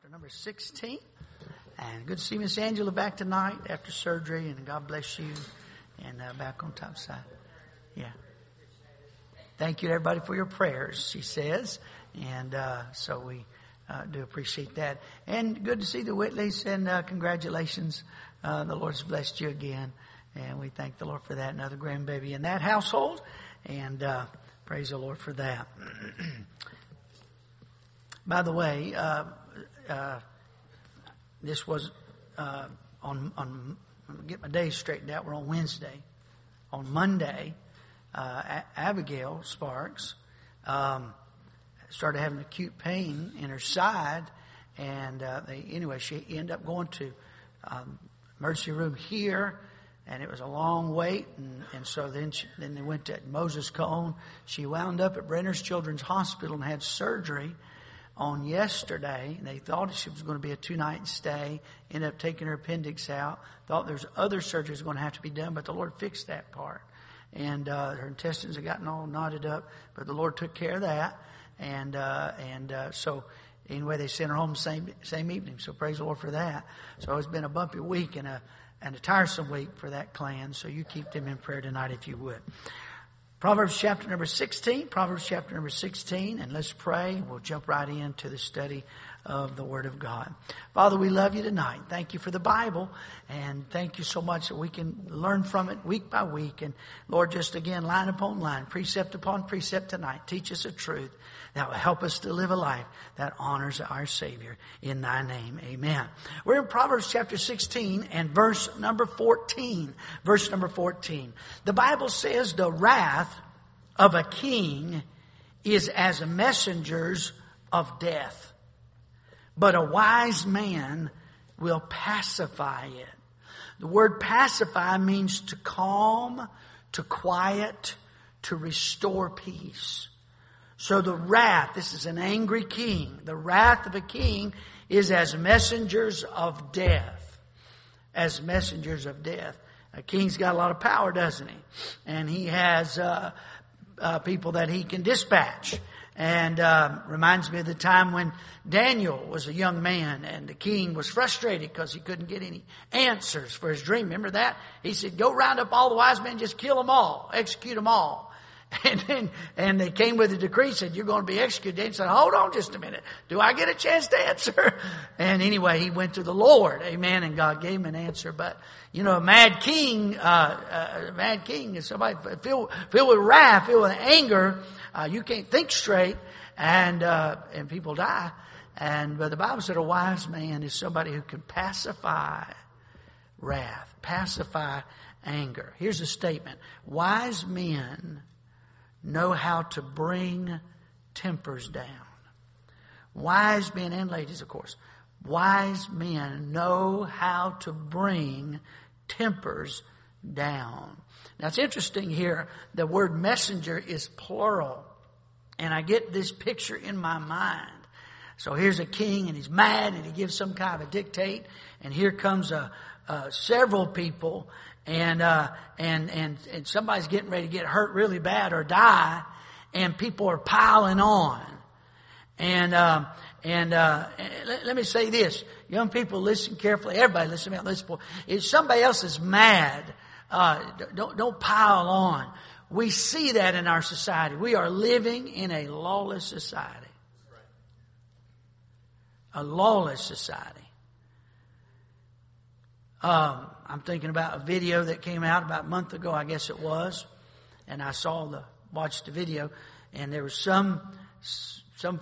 chapter number 16. And good to see Miss Angela back tonight after surgery. And God bless you. And back on top side. Yeah. Thank you, everybody, for your prayers, she says. And so we do appreciate that. And good to see the Whitleys. And congratulations. The Lord has blessed you again. And we thank the Lord for that. Another grandbaby in that household. And praise the Lord for that. By the way, this was on get my days straightened out. We're on Wednesday. On Monday, Abigail Sparks started having acute pain in her side, and she ended up going to emergency room here. And it was a long wait, and so then they went to Moses Cone. She wound up at Brenner's Children's Hospital and had surgery on yesterday. And they thought she was going to be a 2-night stay, ended up taking her appendix out, thought there's other surgeries going to have to be done, but the Lord fixed that part. And her intestines had gotten all knotted up, but the Lord took care of that. And so anyway, they sent her home the same evening, so praise the Lord for that. So it's been a bumpy week and a tiresome week for that clan, so you keep them in prayer tonight if you would. Proverbs chapter number 16, and let's pray. We'll jump right into the study of the Word of God. Father, we love you tonight. Thank you for the Bible, and thank you so much that we can learn from it week by week. And Lord, just again, line upon line, precept upon precept tonight, teach us a truth that will help us to live a life that honors our Savior. In thy name, amen. We're in Proverbs chapter 16 and verse number 14. Verse number 14. The Bible says, the wrath of a king is as messengers of death, but a wise man will pacify it. The word pacify means to calm, to quiet, to restore peace. So the wrath, this is an angry king. The wrath of a king is as messengers of death. As messengers of death. A king's got a lot of power, doesn't he? And he has people that he can dispatch. And reminds me of the time when Daniel was a young man and the king was frustrated because he couldn't get any answers for his dream. Remember that? He said, go round up all the wise men, just kill them all, execute them all. And they came with a decree, said, you're going to be executed. He said, hold on just a minute. Do I get a chance to answer? And anyway, he went to the Lord. Amen. And God gave him an answer. But, you know, a mad king is somebody filled with wrath, filled with anger. You can't think straight. And people die. But the Bible said a wise man is somebody who can pacify wrath, pacify anger. Here's a statement. Wise men know how to bring tempers down. Wise men, and ladies, of course, wise men know how to bring tempers down. Now, it's interesting here, the word messenger is plural. And I get this picture in my mind. So here's a king, and he's mad, and he gives some kind of a dictate. And here comes several people, and somebody's getting ready to get hurt really bad or die, and people are piling on. Let me say this. Young people, listen carefully. Everybody listen to me. If somebody else is mad, don't pile on. We see that in our society. We are living in a lawless society. A lawless society. I'm thinking about a video that came out about a month ago, I guess it was, and I watched the video, and there was some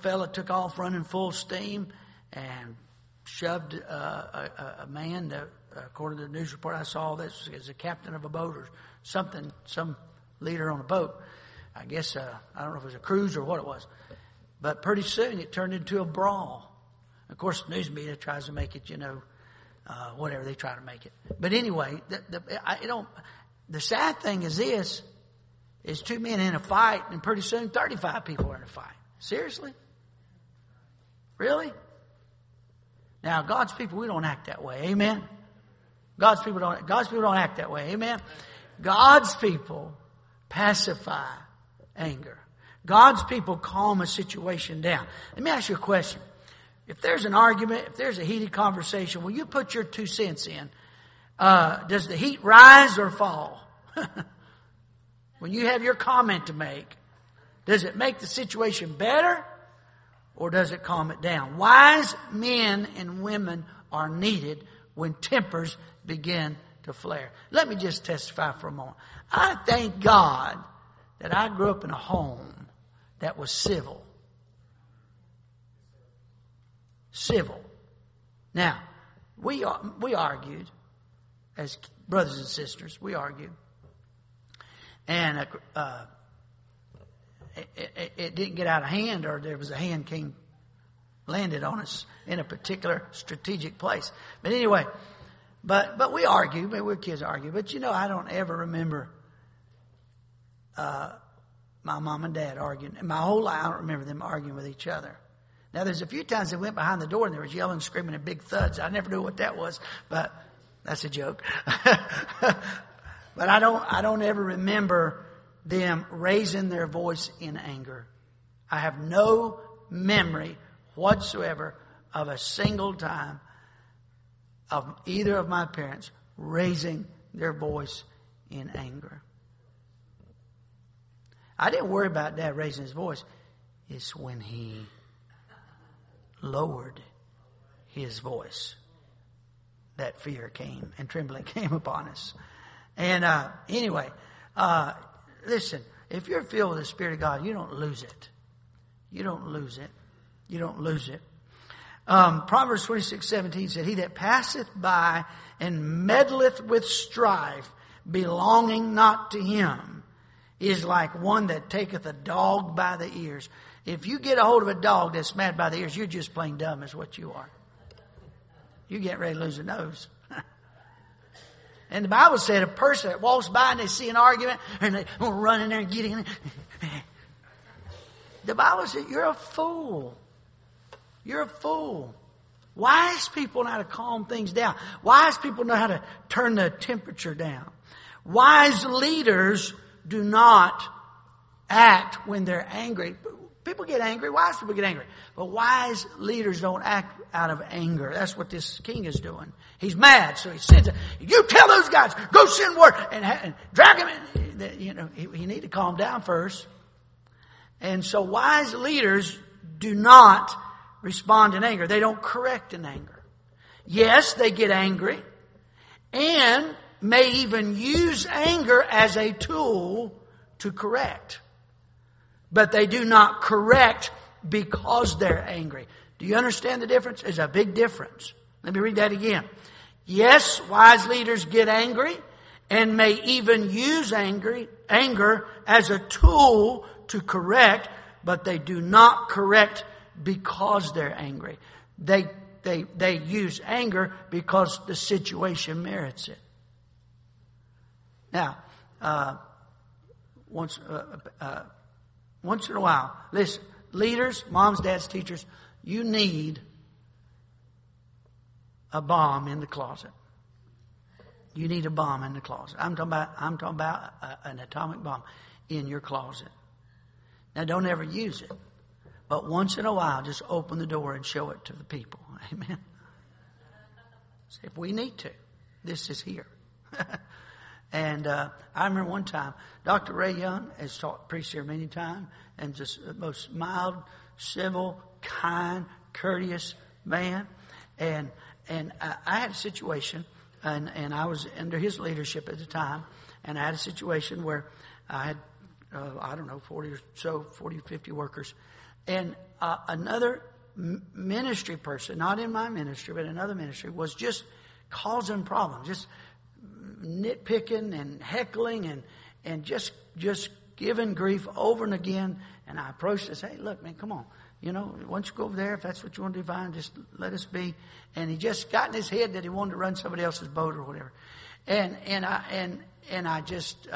fella took off running full steam and shoved a man that, according to the news report I saw, this is a captain of a boat or something, some leader on a boat. I guess I don't know if it was a cruise or what it was, but pretty soon it turned into a brawl. Of course, the news media tries to make it, whatever they try to make it. But anyway, the sad thing is this, is 2 men in a fight, and pretty soon 35 people are in a fight. Seriously? Really? Now, God's people, we don't act that way. Amen? God's people don't act that way. Amen? God's people pacify anger. God's people calm a situation down. Let me ask you a question. If there's an argument, if there's a heated conversation, will you put your 2 cents in? Does the heat rise or fall? When you have your comment to make, does it make the situation better or does it calm it down? Wise men and women are needed when tempers begin to flare. Let me just testify for a moment. I thank God that I grew up in a home that was civil. Civil. Now, we argued as brothers and sisters. We argued, and it didn't get out of hand, or there was a hand came landed on us in a particular strategic place. But anyway, but we argued. We were kids argued. But you know, I don't ever remember my mom and dad arguing. My whole life, I don't remember them arguing with each other. Now, there's a few times they went behind the door and there was yelling, screaming, and big thuds. I never knew what that was, but that's a joke. But I don't ever remember them raising their voice in anger. I have no memory whatsoever of a single time of either of my parents raising their voice in anger. I didn't worry about Dad raising his voice. It's when he lowered his voice that fear came and trembling came upon us. And anyway, listen, if you're filled with the Spirit of God, you don't lose it. You don't lose it. You don't lose it. Proverbs 26:17 said, "He that passeth by and meddleth with strife, belonging not to him, is like one that taketh a dog by the ears." If you get a hold of a dog that's mad by the ears, you're just plain dumb is what you are. You get ready to lose a nose. And the Bible said a person that walks by and they see an argument and they run in there and get in there. The Bible said you're a fool. You're a fool. Wise people know how to calm things down. Wise people know how to turn the temperature down. Wise leaders do not act when they're angry. People get angry. Wise people get angry. But wise leaders don't act out of anger. That's what this king is doing. He's mad, so he sends it. You tell those guys, go send word and drag him in. You know, you need to calm down first. And so wise leaders do not respond in anger. They don't correct in anger. Yes, they get angry and may even use anger as a tool to correct. But they do not correct because they're angry. Do you understand the difference? It's a big difference. Let me read that again. Yes, wise leaders get angry and may even use anger as a tool to correct, but they do not correct because they're angry. They use anger because the situation merits it. Now, once in a while, listen, leaders, moms, dads, teachers, you need a bomb in the closet. You need a bomb in the closet. I'm talking about an atomic bomb in your closet. Now, don't ever use it. But once in a while, just open the door and show it to the people. Amen. See, if we need to, this is here. And I remember one time, Dr. Ray Young has preached here many times, and just the most mild, civil, kind, courteous man. And I had a situation, and I was under his leadership at the time, and I had a situation where I had, 40, 50 workers. And another ministry person, not in my ministry, but another ministry, was just causing problems, just nitpicking and heckling and just giving grief over and again. And I approached this, hey, look, man, come on. You know, why don't you go over there? If that's what you want to do, fine, just let us be. And he just got in his head that he wanted to run somebody else's boat or whatever. And I just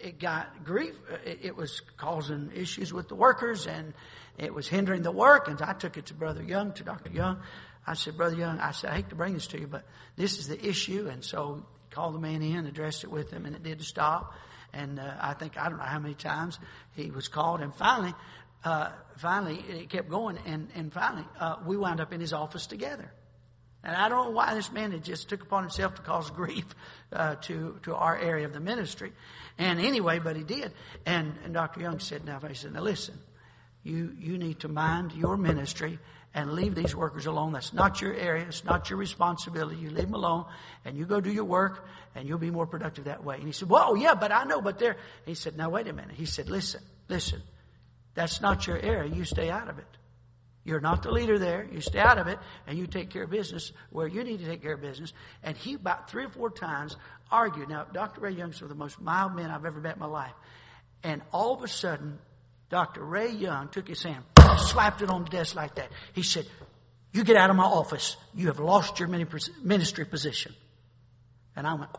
it got grief. It was causing issues with the workers and it was hindering the work. And I took it to Brother Young, to Dr. Young. I said, Brother Young, I hate to bring this to you, but this is the issue. And so called the man in, addressed it with him, and it did stop. And I don't know how many times he was called. And finally, Finally, it kept going, and finally, we wound up in his office together. And I don't know why this man had just took upon himself to cause grief to our area of the ministry. And anyway, but he did. And Dr. Young said, now listen, you need to mind your ministry and leave these workers alone. That's not your area. It's not your responsibility. You leave them alone, and you go do your work, and you'll be more productive that way. And he said, well, yeah, but I know, but they're... He said, now, wait a minute. He said, listen. That's not your area. You stay out of it. You're not the leader there. You stay out of it, and you take care of business where you need to take care of business. And he about 3 or 4 times argued. Now, Dr. Ray Young's one of the most mild men I've ever met in my life. And all of a sudden, Dr. Ray Young took his hand, slapped it on the desk like that. He said, you get out of my office. You have lost your ministry position. And I went...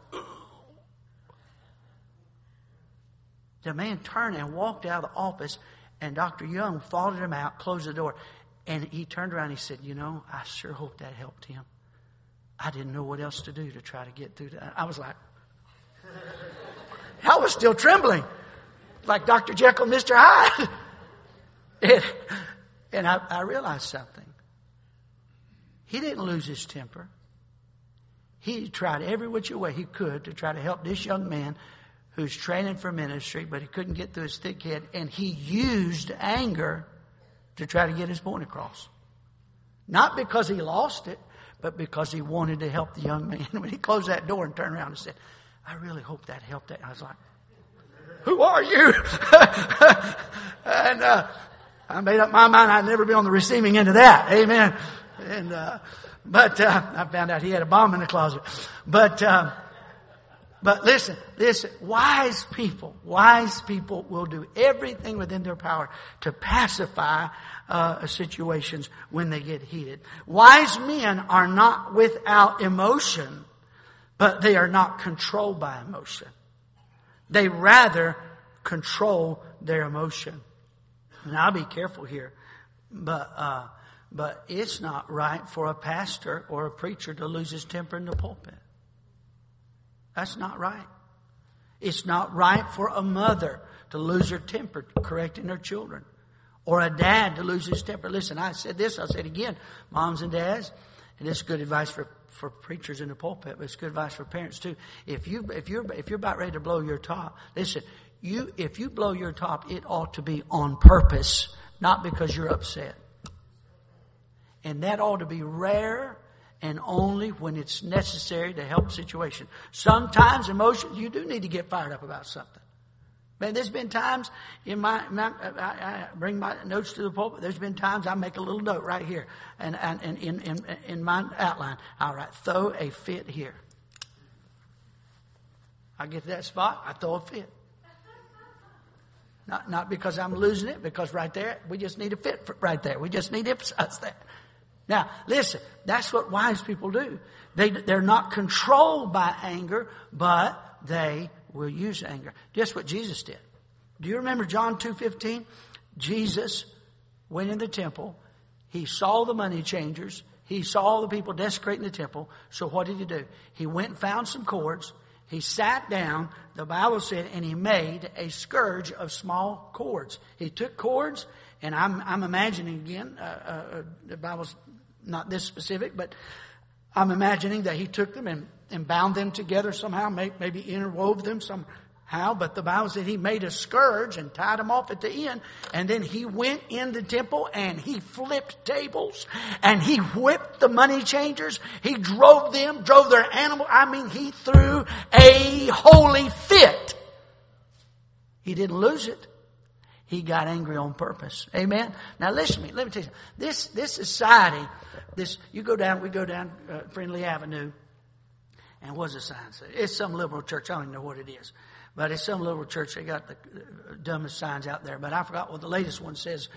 The man turned and walked out of the office, and Dr. Young followed him out, closed the door. And he turned around and he said, I sure hope that helped him. I didn't know what else to do to try to get through that. I was like, I was still trembling. Like Dr. Jekyll and Mr. Hyde. And I realized something. He didn't lose his temper. He tried every which way he could to try to help this young man who's training for ministry, but he couldn't get through his thick head, and he used anger to try to get his point across. Not because he lost it, but because he wanted to help the young man. When he closed that door and turned around and said, I really hope that helped that. I was like, who are you? And I made up my mind I'd never be on the receiving end of that. Amen. And But I found out he had a bomb in the closet. But listen, wise people will do everything within their power to pacify situations when they get heated. Wise men are not without emotion, but they are not controlled by emotion. They rather control their emotion. And I'll be careful here, but it's not right for a pastor or a preacher to lose his temper in the pulpit. That's not right. It's not right for a mother to lose her temper correcting her children, or a dad to lose his temper. Listen, I said this, I'll say it again, moms and dads, and this is good advice for preachers in the pulpit, but it's good advice for parents too. If you're about ready to blow your top, listen, if you blow your top, it ought to be on purpose, not because you're upset. And that ought to be rare. And only when it's necessary to help situation. Sometimes emotions, you do need to get fired up about something. Man, there's been times in I bring my notes to the pulpit. There's been times I make a little note right here. And in my outline, I'll write, throw a fit here. I get to that spot, I throw a fit. Not because I'm losing it, because right there, we just need a fit right there. We just need to emphasize that. Now, listen, that's what wise people do. They're not controlled by anger, but they will use anger. Guess what Jesus did? Do you remember John 2:15? Jesus went in the temple. He saw the money changers. He saw the people desecrating the temple. So what did he do? He went and found some cords. He sat down, the Bible said, and he made a scourge of small cords. He took cords, and I'm imagining again, the Bible's not this specific, but I'm imagining that he took them and bound them together somehow, maybe interwove them somehow. But the Bible said he made a scourge and tied them off at the end. And then he went in the temple and he flipped tables and he whipped the money changers. He drove their animal. I mean, he threw a holy fit. He didn't lose it. He got angry on purpose. Amen. Now listen to me. Let me tell you something. This society, we go down Friendly Avenue, and what's the sign say? It's some liberal church. I don't even know what it is, but it's some liberal church. They got the dumbest signs out there. But I forgot what the latest one says.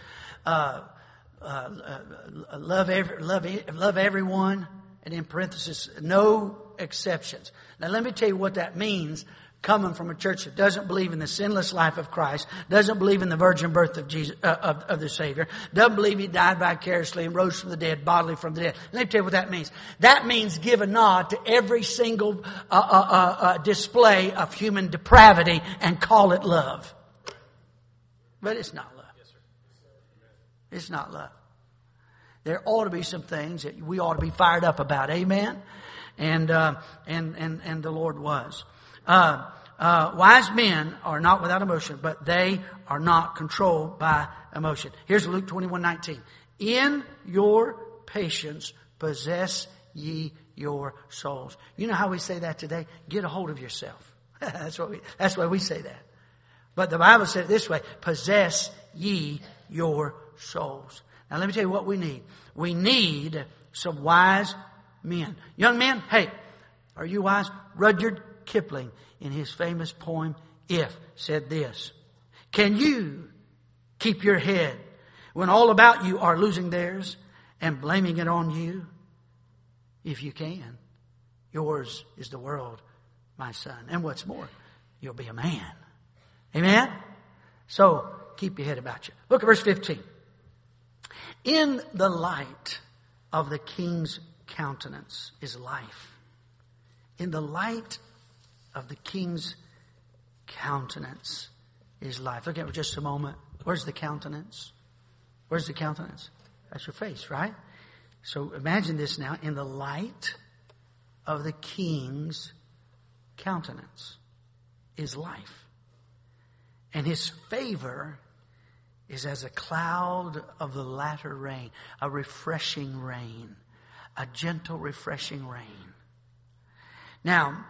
Love everyone, and in parentheses, no exceptions. Now let me tell you what that means. Coming from a church that doesn't believe in the sinless life of Christ, doesn't believe in the virgin birth of Jesus, of the Savior, doesn't believe He died vicariously and rose from the dead, bodily from the dead. Let me tell you what that means. That means give a nod to every single display of human depravity and call it love. But it's not love. It's not love. There ought to be some things that we ought to be fired up about. Amen? And the Lord was. Wise men are not without emotion, but they are not controlled by emotion. Here's Luke 21:19. In your patience possess ye your souls. You know how we say that today? Get a hold of yourself. That's why we say that. But the Bible said it this way. Possess ye your souls. Now let me tell you what we need. We need some wise men. Young men, hey, are you wise? Rudyard Kipling, in his famous poem, If, said this. Can you keep your head when all about you are losing theirs and blaming it on you? If you can, yours is the world, my son. And what's more, you'll be a man. Amen? So, keep your head about you. Look at verse 15. In the light of the king's countenance is life. In the light of the king's countenance is life. Look at it for just a moment. Where's the countenance? Where's the countenance? That's your face, right? So imagine this now. In the light of the king's countenance is life. And his favor is as a cloud of the latter rain, a refreshing rain, a gentle refreshing rain. Now,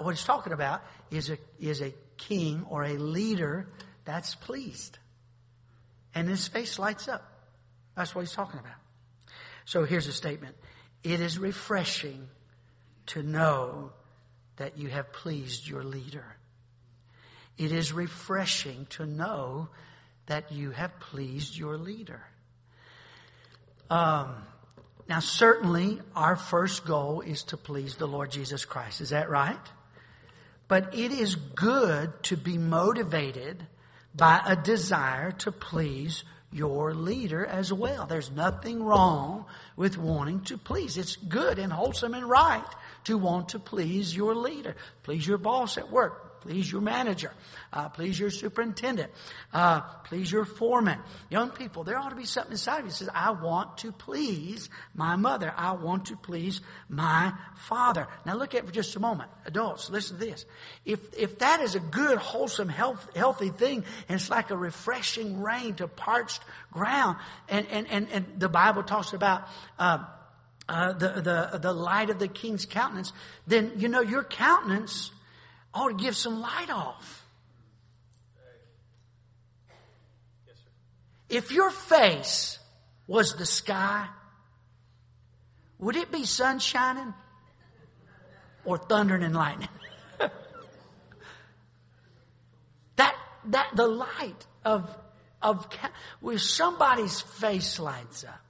what he's talking about is a king or a leader that's pleased. And his face lights up. That's what he's talking about. So here's a statement. It is refreshing to know that you have pleased your leader. It is refreshing to know that you have pleased your leader. Now, certainly, our first goal is to please the Lord Jesus Christ. Is that right? But it is good to be motivated by a desire to please your leader as well. There's nothing wrong with wanting to please. It's good and wholesome and right to want to please your leader. Please your boss at work. Please your manager. Please your superintendent. Please your foreman. Young people, there ought to be something inside of you that says, I want to please my mother. I want to please my father. Now look at it for just a moment. Adults, listen to this. If that is a good, wholesome, healthy thing, and it's like a refreshing rain to parched ground, and the Bible talks about the light of the king's countenance, then you know your countenance ought to give some light off. Yes, sir. If your face was the sky, would it be sun shining or thundering and lightning? that the light of when somebody's face lights up,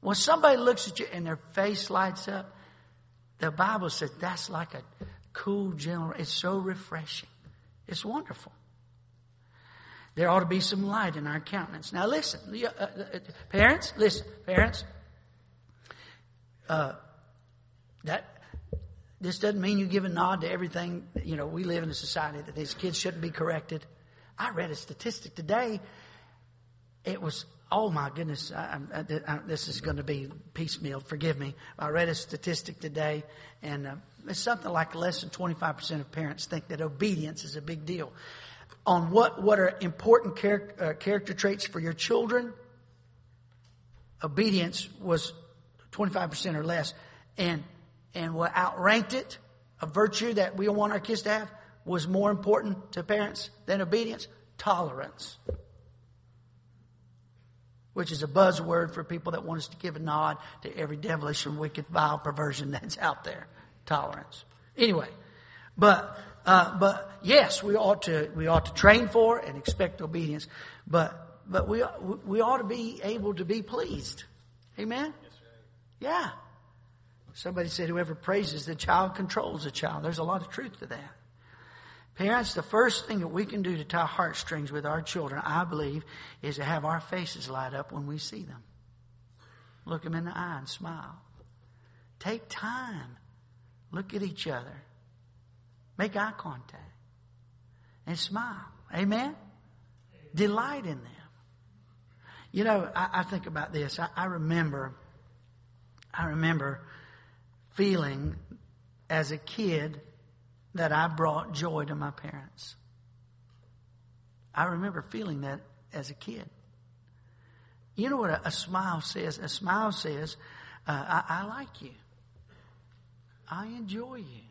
when somebody looks at you and their face lights up, the Bible says that's like a cool, gentle. It's so refreshing. It's wonderful. There ought to be some light in our countenance. Now listen, parents, listen, parents. This doesn't mean you give a nod to everything. You know, we live in a society that these kids shouldn't be corrected. I read a statistic today. It was, oh my goodness, this is going to be piecemeal, forgive me. I read a statistic today, and it's something like less than 25% of parents think that obedience is a big deal. On what are important character traits for your children, obedience was 25% or less. And what outranked it, a virtue that we want our kids to have, was more important to parents than obedience, tolerance. Which is a buzzword for people that want us to give a nod to every devilish and wicked, vile perversion that's out there. Tolerance. Anyway, but yes, we ought to train for and expect obedience, but we ought to be able to be pleased. Amen? Yes, yeah. Somebody said whoever praises the child controls the child. There's a lot of truth to that. Parents, the first thing that we can do to tie heartstrings with our children, I believe, is to have our faces light up when we see them. Look them in the eye and smile. Take time. Look at each other. Make eye contact. And smile. Amen? Delight in them. You know, I think about this. I remember feeling as a kid that I brought joy to my parents. I remember feeling that as a kid. You know what a smile says? A smile says, I like you. I enjoy you.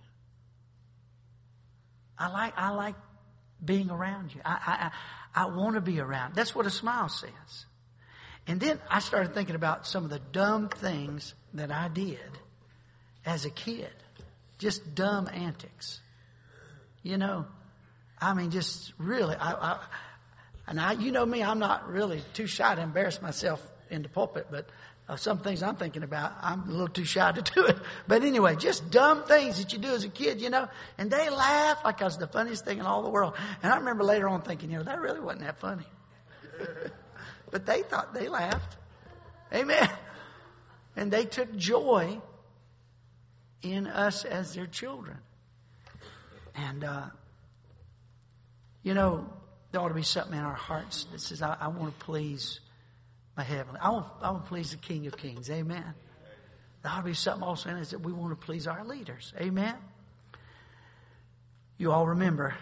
I like being around you. I want to be around. That's what a smile says. And then I started thinking about some of the dumb things that I did as a kid. Just dumb antics. You know, I mean, just really, I, you know me, I'm not really too shy to embarrass myself in the pulpit, but some things I'm thinking about, I'm a little too shy to do it. But anyway, just dumb things that you do as a kid, you know. And they laughed like I was the funniest thing in all the world. And I remember later on thinking, you know, that really wasn't that funny. But they thought they laughed. Amen. And they took joy in us as their children. And, you know, there ought to be something in our hearts that says, I want to please my heavenly. I want to please the King of Kings. Amen. There ought to be something also in us that we want to please our leaders. Amen. You all remember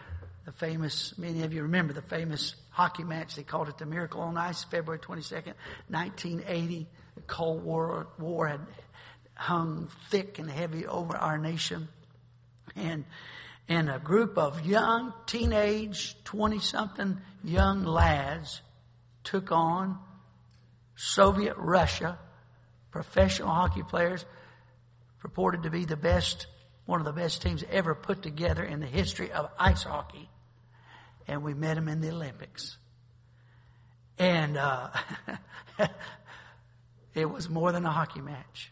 the famous, many of you remember the famous hockey match. They called it the Miracle on Ice, February 22nd, 1980. The Cold War had hung thick and heavy over our nation. And a group of young, teenage, 20-something young lads took on Soviet Russia, professional hockey players, purported to be the best, one of the best teams ever put together in the history of ice hockey. And we met them in the Olympics. And it was more than a hockey match.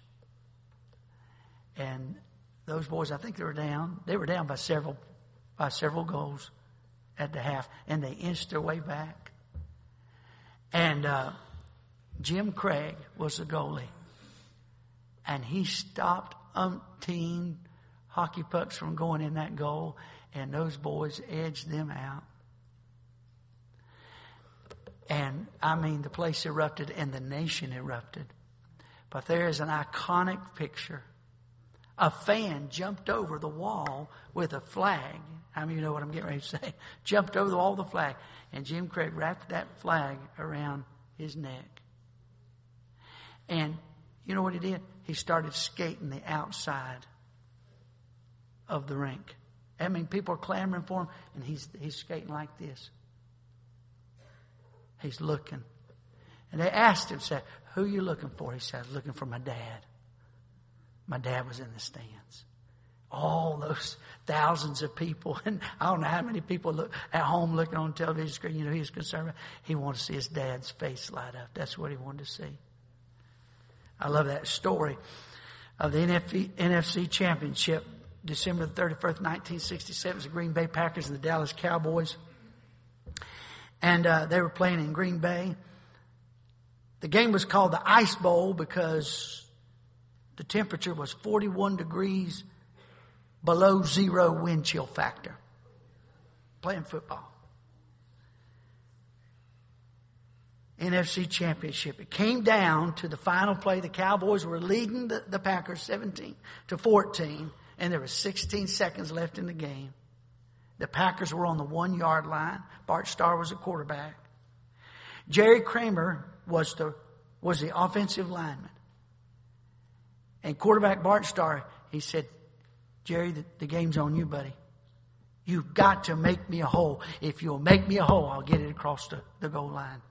And those boys, I think they were down. They were down by several goals at the half, and they inched their way back. And Jim Craig was the goalie, and he stopped umpteen hockey pucks from going in that goal, and those boys edged them out. And I mean, the place erupted, and the nation erupted. But there is an iconic picture. A fan jumped over the wall with a flag. How many of you know what I'm getting ready to say? Jumped over the wall with a flag. And Jim Craig wrapped that flag around his neck. And you know what he did? He started skating the outside of the rink. I mean, people are clamoring for him, and he's skating like this. He's looking. And they asked him, said, "Who are you looking for?" He said, "I was looking for my dad." My dad was in the stands. All those thousands of people, and I don't know how many people look at home looking on television screen. You know, he was concerned. He wanted to see his dad's face light up. That's what he wanted to see. I love that story of the NFC Championship, December 31st, 1967. The Green Bay Packers and the Dallas Cowboys. And they were playing in Green Bay. The game was called the Ice Bowl because the temperature was 41 degrees below zero wind chill factor. Playing football. NFC Championship. It came down to the final play. The Cowboys were leading the Packers 17-14, and there was 16 seconds left in the game. The Packers were on the 1-yard line. Bart Starr was the quarterback. Jerry Kramer was the offensive lineman. And quarterback Bart Starr, he said, "Jerry, the game's on you, buddy. You've got to make me a hole. If you'll make me a hole, I'll get it across the goal line."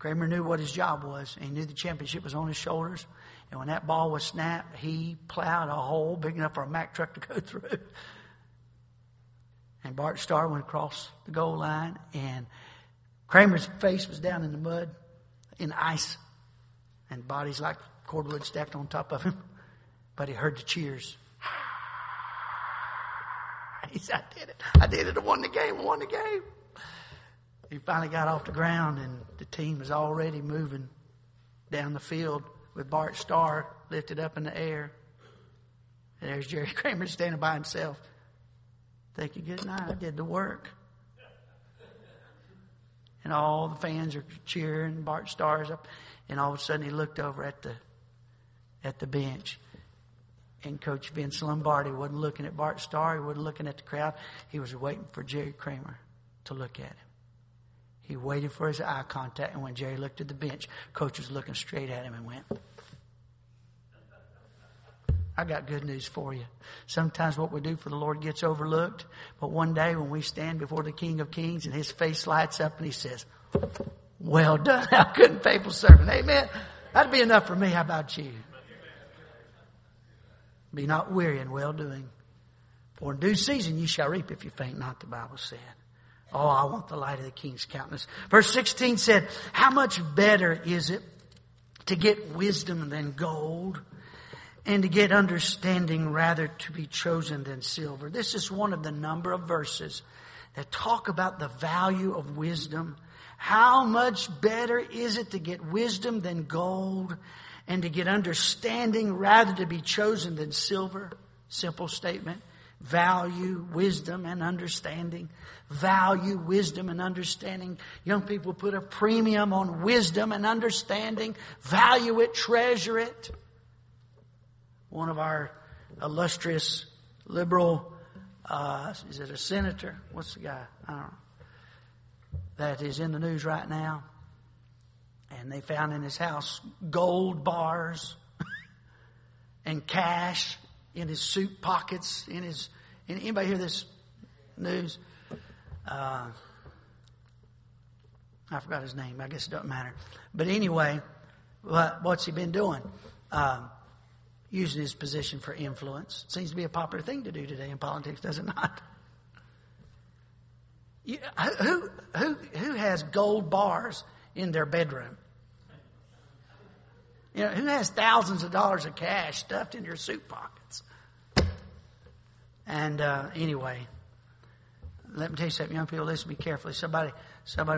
Kramer knew what his job was. He knew the championship was on his shoulders. And when that ball was snapped, he plowed a hole big enough for a Mack truck to go through. And Bart Starr went across the goal line. And Kramer's face was down in the mud, in ice. And bodies like cordwood stacked on top of him, but he heard the cheers. He said, I did it, I won the game. He finally got off the ground, and the team was already moving down the field with Bart Starr lifted up in the air. And there's Jerry Kramer standing by himself thinking, "Good night, I did the work." and all the fans are cheering. Bart Starr's up, and all of a sudden he looked over at the bench, and Coach Vince Lombardi wasn't looking at Bart Starr. He wasn't looking at the crowd. He was waiting for Jerry Kramer to look at him. He waited for his eye contact, and when Jerry looked at the bench, Coach was looking straight at him and went, I got good news for you. Sometimes what we do for the Lord gets overlooked, but one day when we stand before the King of Kings and his face lights up and he says, well done, thou good and faithful servant. Amen. That'd be enough for me. How about you? Be not weary in well doing, for in due season you shall reap if you faint not, the Bible said. Oh, I want the light of the King's countenance. Verse 16 said, how much better is it to get wisdom than gold, and to get understanding rather to be chosen than silver. This is one of the number of verses that talk about the value of wisdom. How much better is it to get wisdom than gold, and to get understanding rather to be chosen than silver? Simple statement. Value wisdom and understanding. Value wisdom and understanding. Young people, put a premium on wisdom and understanding. Value it, treasure it. One of our illustrious liberal, is it a senator? What's the guy? I don't know. That is in the news right now. And they found in his house gold bars and cash in his suit pockets. Anybody hear this news? I forgot his name. I guess it doesn't matter. But anyway, what's he been doing? Using his position for influence. It seems to be a popular thing to do today in politics, does it not? Who has gold bars in their bedroom? You know, who has thousands of dollars of cash stuffed in your suit pockets? And anyway, let me tell you something, young people, listen to me carefully. Somebody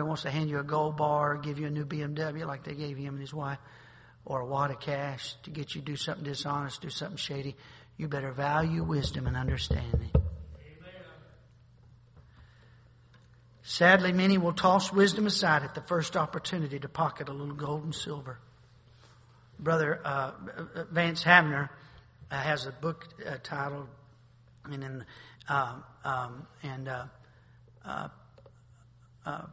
wants to hand you a gold bar, or give you a new BMW like they gave him and his wife, or a wad of cash to get you to do something dishonest, do something shady. You better value wisdom and understanding. Amen. Sadly, many will toss wisdom aside at the first opportunity to pocket a little gold and silver. Brother Vance Havner has a book titled,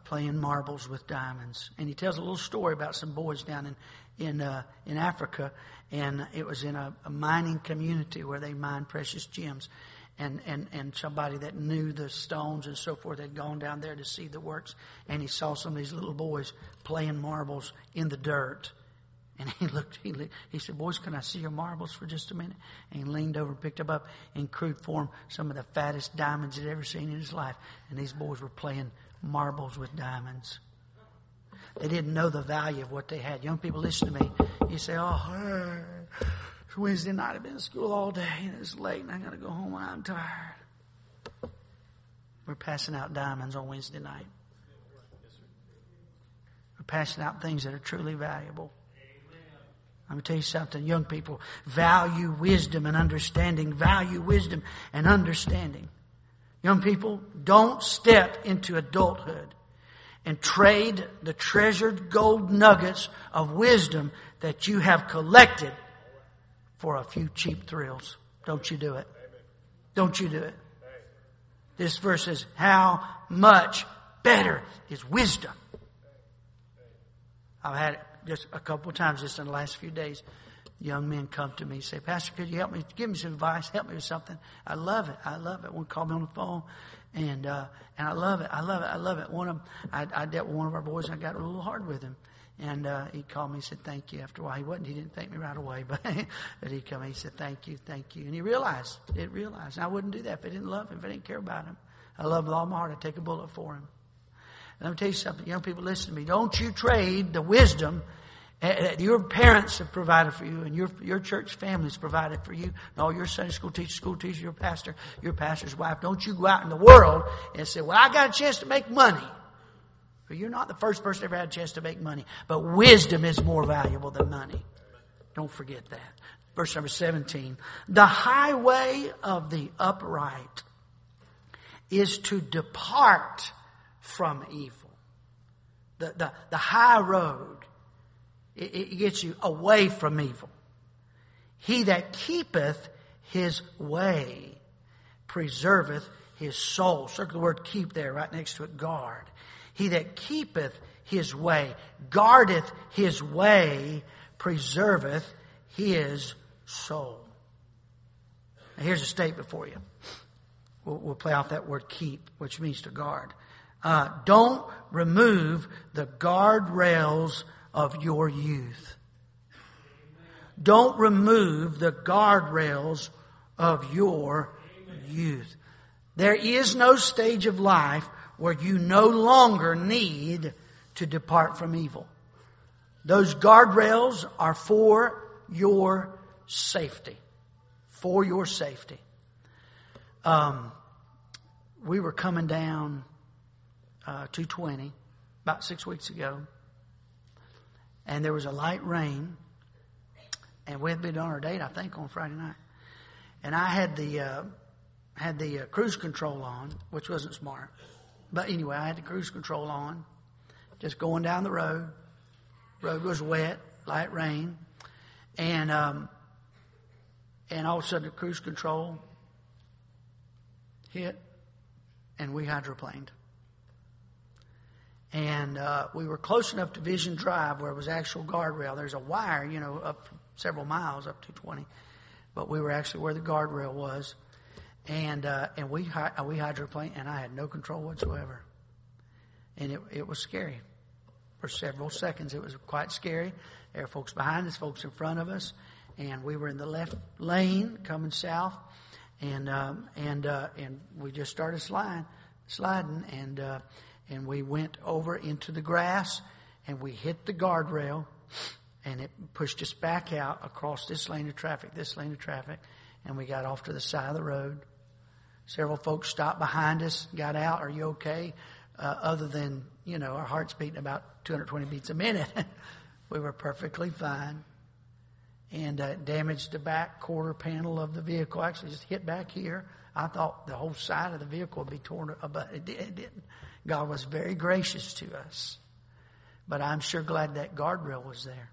Playing Marbles with Diamonds. And he tells a little story about some boys down in Africa, and it was in a mining community where they mined precious gems, and somebody that knew the stones and so forth had gone down there to see the works, and he saw some of these little boys playing marbles in the dirt, and he said, boys, can I see your marbles for just a minute? And he leaned over and picked them up in crude form, some of the fattest diamonds he'd ever seen in his life, and these boys were playing marbles with diamonds. They didn't know the value of what they had. Young people, listen to me. You say, it's Wednesday night. I've been in school all day, and it's late, and I got to go home, and I'm tired. We're passing out diamonds on Wednesday night. We're passing out things that are truly valuable. Let me tell you something, young people. Value wisdom and understanding. Value wisdom and understanding. Young people, don't step into adulthood and trade the treasured gold nuggets of wisdom that you have collected for a few cheap thrills. Don't you do it. Don't you do it. This verse says, how much better is wisdom? I've had it just a couple of times just in the last few days. Young men come to me and say, Pastor, could you help me? Give me some advice. Help me with something. I love it. I love it. One called me on the phone, and I love it. I love it. I love it. One of them, I dealt with one of our boys, and I got a little hard with him. And he called me and said, thank you. After a while, he didn't thank me right away, but he came and he said, thank you, thank you. And he realized. And I wouldn't do that if I didn't love him, if I didn't care about him. I love him with all my heart. I'd take a bullet for him. And let me tell you something. Young people, listen to me. Don't you trade the wisdom your parents have provided for you, and your church family's provided for you, and all your Sunday school teacher, your pastor, your pastor's wife. Don't you go out in the world and say, well, I got a chance to make money. Well, you're not the first person ever had a chance to make money, but wisdom is more valuable than money. Don't forget that. Verse number 17. The highway of the upright is to depart from evil. the high road, it gets you away from evil. He that keepeth his way preserveth his soul. Circle the word keep there right next to it, guard. He that keepeth his way, guardeth his way, preserveth his soul. Now here's a statement for you. We'll play off that word keep, which means to guard. Don't remove the guardrails of your youth. Don't remove the guardrails of your youth. There is no stage of life where you no longer need to depart from evil. Those guardrails are for your safety. For your safety. We were coming down 220 about 6 weeks ago, and there was a light rain, and we had been on our date, I think, on Friday night. And I had the cruise control on, which wasn't smart. But anyway, I had the cruise control on, just going down the road. Road was wet, light rain. And all of a sudden the cruise control hit, and we hydroplaned. And we were close enough to Vision Drive where it was actual guardrail. There's a wire, up several miles, up 220. But we were actually where the guardrail was. And we hydroplaned, and I had no control whatsoever. And it was scary. For several seconds, it was quite scary. There were folks behind us, folks in front of us, and we were in the left lane coming south, and we just started sliding, and we went over into the grass, and we hit the guardrail, and it pushed us back out across this lane of traffic, and we got off to the side of the road. Several folks stopped behind us, got out, "Are you okay?" Other than, our heart's beating about 220 beats a minute. We were perfectly fine. And damaged the back quarter panel of the vehicle. Actually, just hit back here. I thought the whole side of the vehicle would be torn up, but it didn't. God was very gracious to us. But I'm sure glad that guardrail was there.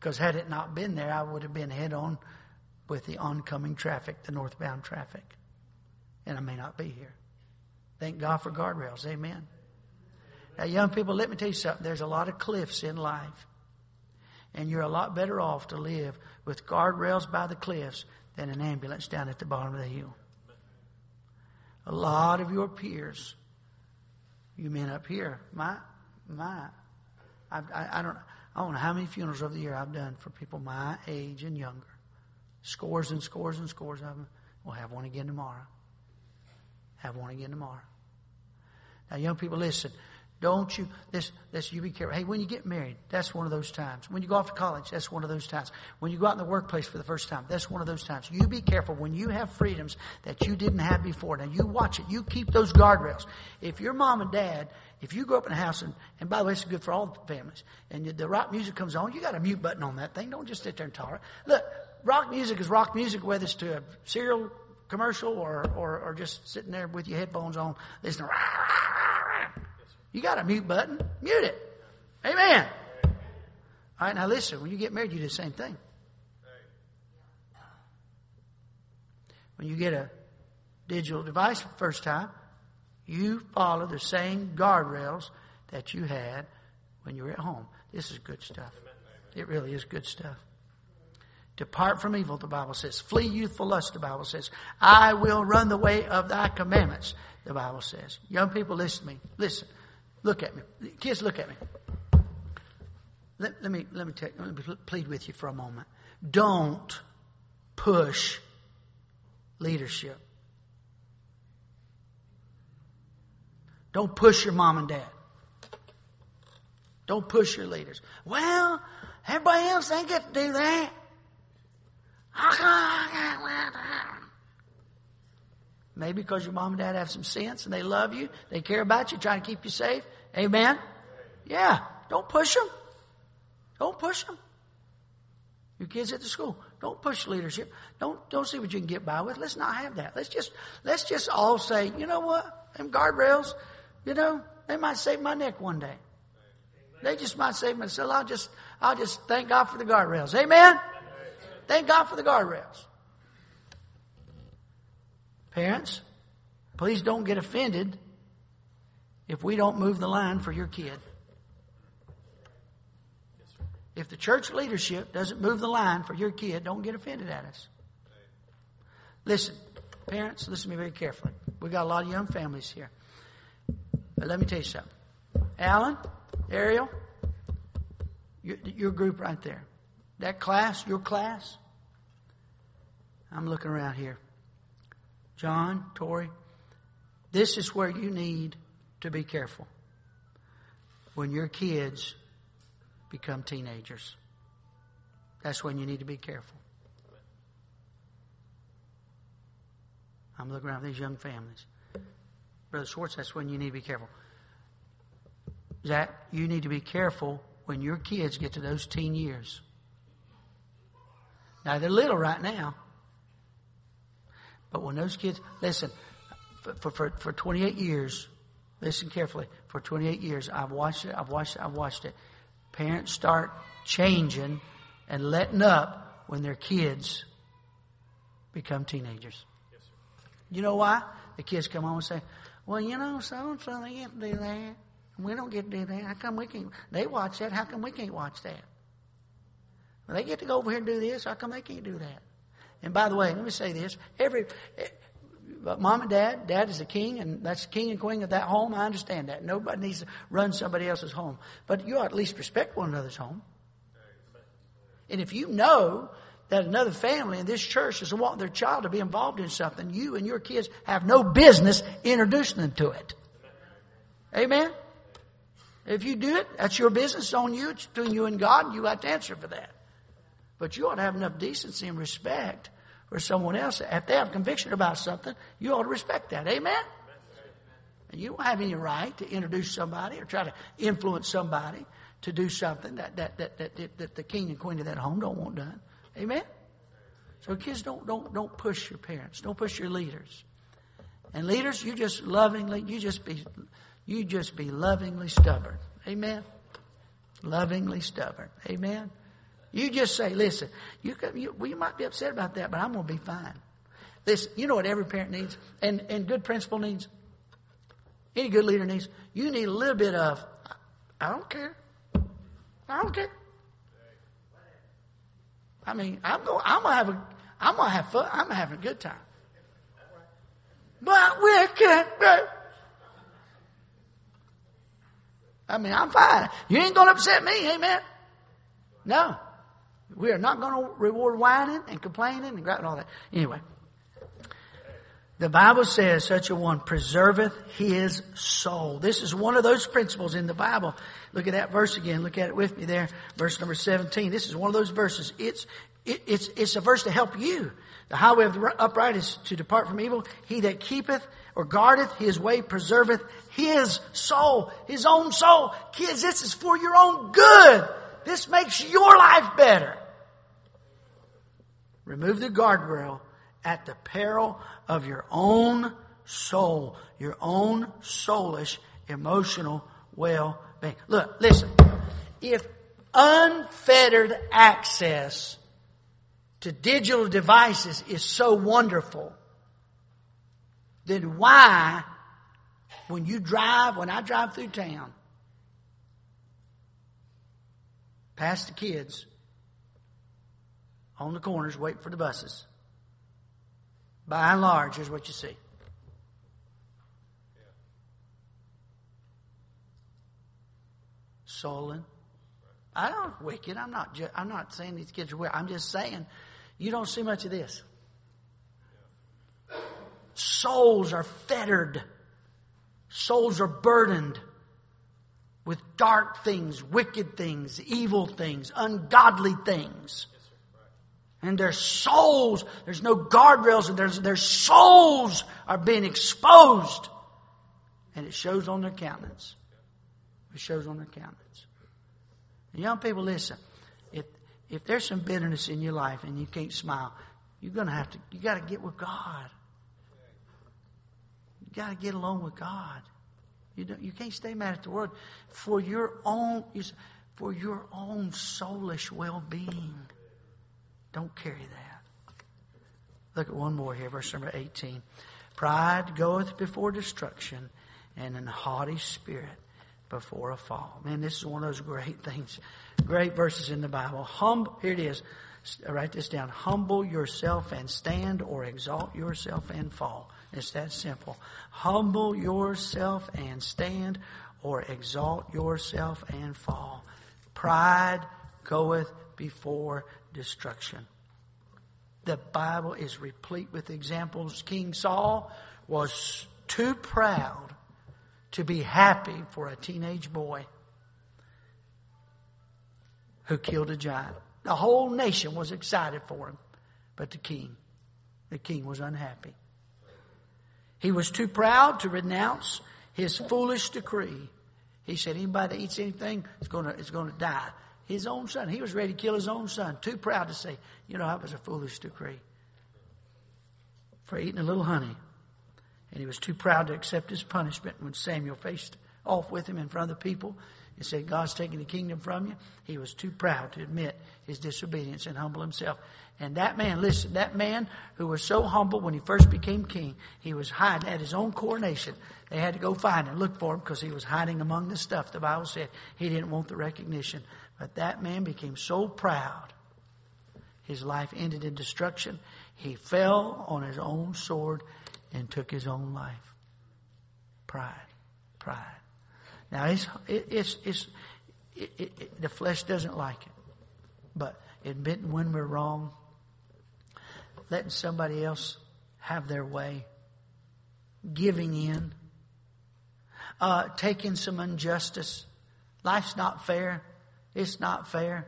Because had it not been there, I would have been head on with the oncoming traffic, the northbound traffic. And I may not be here. Thank God for guardrails. Amen. Now, young people, let me tell you something. There's a lot of cliffs in life. And you're a lot better off to live with guardrails by the cliffs than an ambulance down at the bottom of the hill. A lot of your peers, you men up here, I don't know how many funerals over the year I've done for people my age and younger. Scores and scores and scores of them. We'll have one again tomorrow. Now, young people, listen. Don't you, you be careful. Hey, when you get married, that's one of those times. When you go off to college, that's one of those times. When you go out in the workplace for the first time, that's one of those times. You be careful when you have freedoms that you didn't have before. Now, you watch it. You keep those guardrails. If your mom and dad, if you grow up in a house, and by the way, it's good for all the families, and the rock music comes on, you got a mute button on that thing. Don't just sit there and tolerate. Look, rock music is rock music, whether it's to a cereal commercial or just sitting there with your headphones on listening. You got a mute button. Mute it. Amen. All right, now listen. When you get married, you do the same thing. When you get a digital device for the first time, you follow the same guardrails that you had when you were at home. This is good stuff. It really is good stuff. Depart from evil, the Bible says. Flee youthful lust, the Bible says. I will run the way of thy commandments, the Bible says. Young people, listen to me. Listen. Look at me. Kids, look at me. Let me plead with you for a moment. Don't push leadership. Don't push your mom and dad. Don't push your leaders. Well, everybody else ain't got to do that. Maybe because your mom and dad have some sense and they love you, they care about you, trying to keep you safe. Amen? Yeah. Don't push them. Don't push them. Your kids at the school, don't push leadership. Don't see what you can get by with. Let's not have that. Let's just all say, you know what? Them guardrails, They might save my neck one day. They just might save me. So I'll just thank God for the guardrails. Amen? Thank God for the guardrails. Parents, please don't get offended if we don't move the line for your kid. If the church leadership doesn't move the line for your kid, don't get offended at us. Listen, parents, listen to me very carefully. We got a lot of young families here. But let me tell you something. Alan, Ariel, your group right there. That class, your class. I'm looking around here. John, Tori, this is where you need to be careful. When your kids become teenagers, that's when you need to be careful. I'm looking around these young families. Brother Schwartz, that's when you need to be careful. Zach, you need to be careful when your kids get to those teen years. Now, they're little right now. But when those kids, listen, for 28 years, listen carefully, for 28 years, I've watched it. Parents start changing and letting up when their kids become teenagers. Yes, sir. You know why? The kids come home and say, well, you know, so-and-so, they get to do that. We don't get to do that. How come we can't? They watch that. How come we can't watch that? Well, they get to go over here and do this. How come they can't do that? And by the way, let me say this. Mom and dad is the king, and that's the king and queen of that home. I understand that. Nobody needs to run somebody else's home. But you ought to at least respect one another's home. And if you know that another family in this church doesn't want their child to be involved in something, you and your kids have no business introducing them to it. Amen? If you do it, that's your business, on you. It's between you and God, and you have to answer for that. But you ought to have enough decency and respect for someone else. If they have conviction about something, you ought to respect that. Amen? And you don't have any right to introduce somebody or try to influence somebody to do something that the king and queen of that home don't want done. Amen? So kids, don't push your parents. Don't push your leaders. And leaders, you just be lovingly stubborn. Amen? Lovingly stubborn. Amen? You just say, listen, you might be upset about that, but I'm going to be fine. Listen, you know what every parent needs, and good principal needs, any good leader needs? You need a little bit of, I don't care. I mean, I'm gonna have fun. I'm having a good time. But we can't be. I mean, I'm fine. You ain't gonna upset me, amen? No. We are not going to reward whining and complaining and grabbing all that. Anyway, the Bible says such a one preserveth his soul. This is one of those principles in the Bible. Look at that verse again. Look at it with me there. Verse number 17. This is one of those verses. It's a verse to help you. The highway of the upright is to depart from evil. He that keepeth or guardeth his way preserveth his soul. His own soul. Kids, this is for your own good. This makes your life better. Remove the guardrail at the peril of your own soul, your own soulish, emotional well-being. Look, listen. If unfettered access to digital devices is so wonderful, then why, when I drive through town, past the kids, on the corners, waiting for the buses. By and large, here's what you see. Sullen. I don't wicked. I'm not saying these kids are wicked. I'm just saying you don't see much of this. Souls are fettered. Souls are burdened with dark things, wicked things, evil things, ungodly things. Yes, right. And their souls, there's no guardrails, and their souls are being exposed. And it shows on their countenance. It shows on their countenance. And young people, listen. If there's some bitterness in your life and you can't smile, you gotta get with God. You gotta get along with God. You can't stay mad at the world for your own soulish well-being. Don't carry that. Look at one more here, verse number 18. Pride goeth before destruction, and an haughty spirit before a fall. Man, this is one of those great things, great verses in the Bible. Here it is. Write this down. Humble yourself and stand, or exalt yourself and fall. It's that simple. Humble yourself and stand, or exalt yourself and fall. Pride goeth before destruction. The Bible is replete with examples. King Saul was too proud to be happy for a teenage boy who killed a giant. The whole nation was excited for him, but the king was unhappy. He was too proud to renounce his foolish decree. He said, anybody that eats anything is going to die. His own son. He was ready to kill his own son. Too proud to say, that was a foolish decree for eating a little honey. And he was too proud to accept his punishment when Samuel faced off with him in front of the people and said, God's taking the kingdom from you. He was too proud to admit his disobedience and humble himself. And that man who was so humble when he first became king, he was hiding at his own coronation. They had to go find him, look for him, because he was hiding among the stuff. The Bible said he didn't want the recognition. But that man became so proud, his life ended in destruction. He fell on his own sword and took his own life. Pride. Now, the flesh doesn't like it. But admitting when we're wrong, letting somebody else have their way, giving in, taking some injustice. Life's not fair. It's not fair.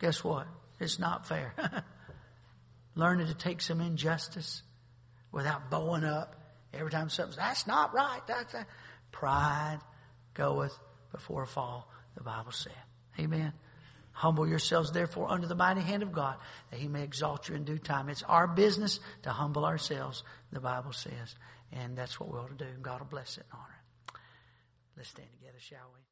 Guess what? It's not fair. Learning to take some injustice without bowing up every time something's, that's not right. Pride goeth before a fall, the Bible said. Amen. Humble yourselves, therefore, under the mighty hand of God, that he may exalt you in due time. It's our business to humble ourselves, the Bible says. And that's what we ought to do. And God will bless it and honor it. Let's stand together, shall we?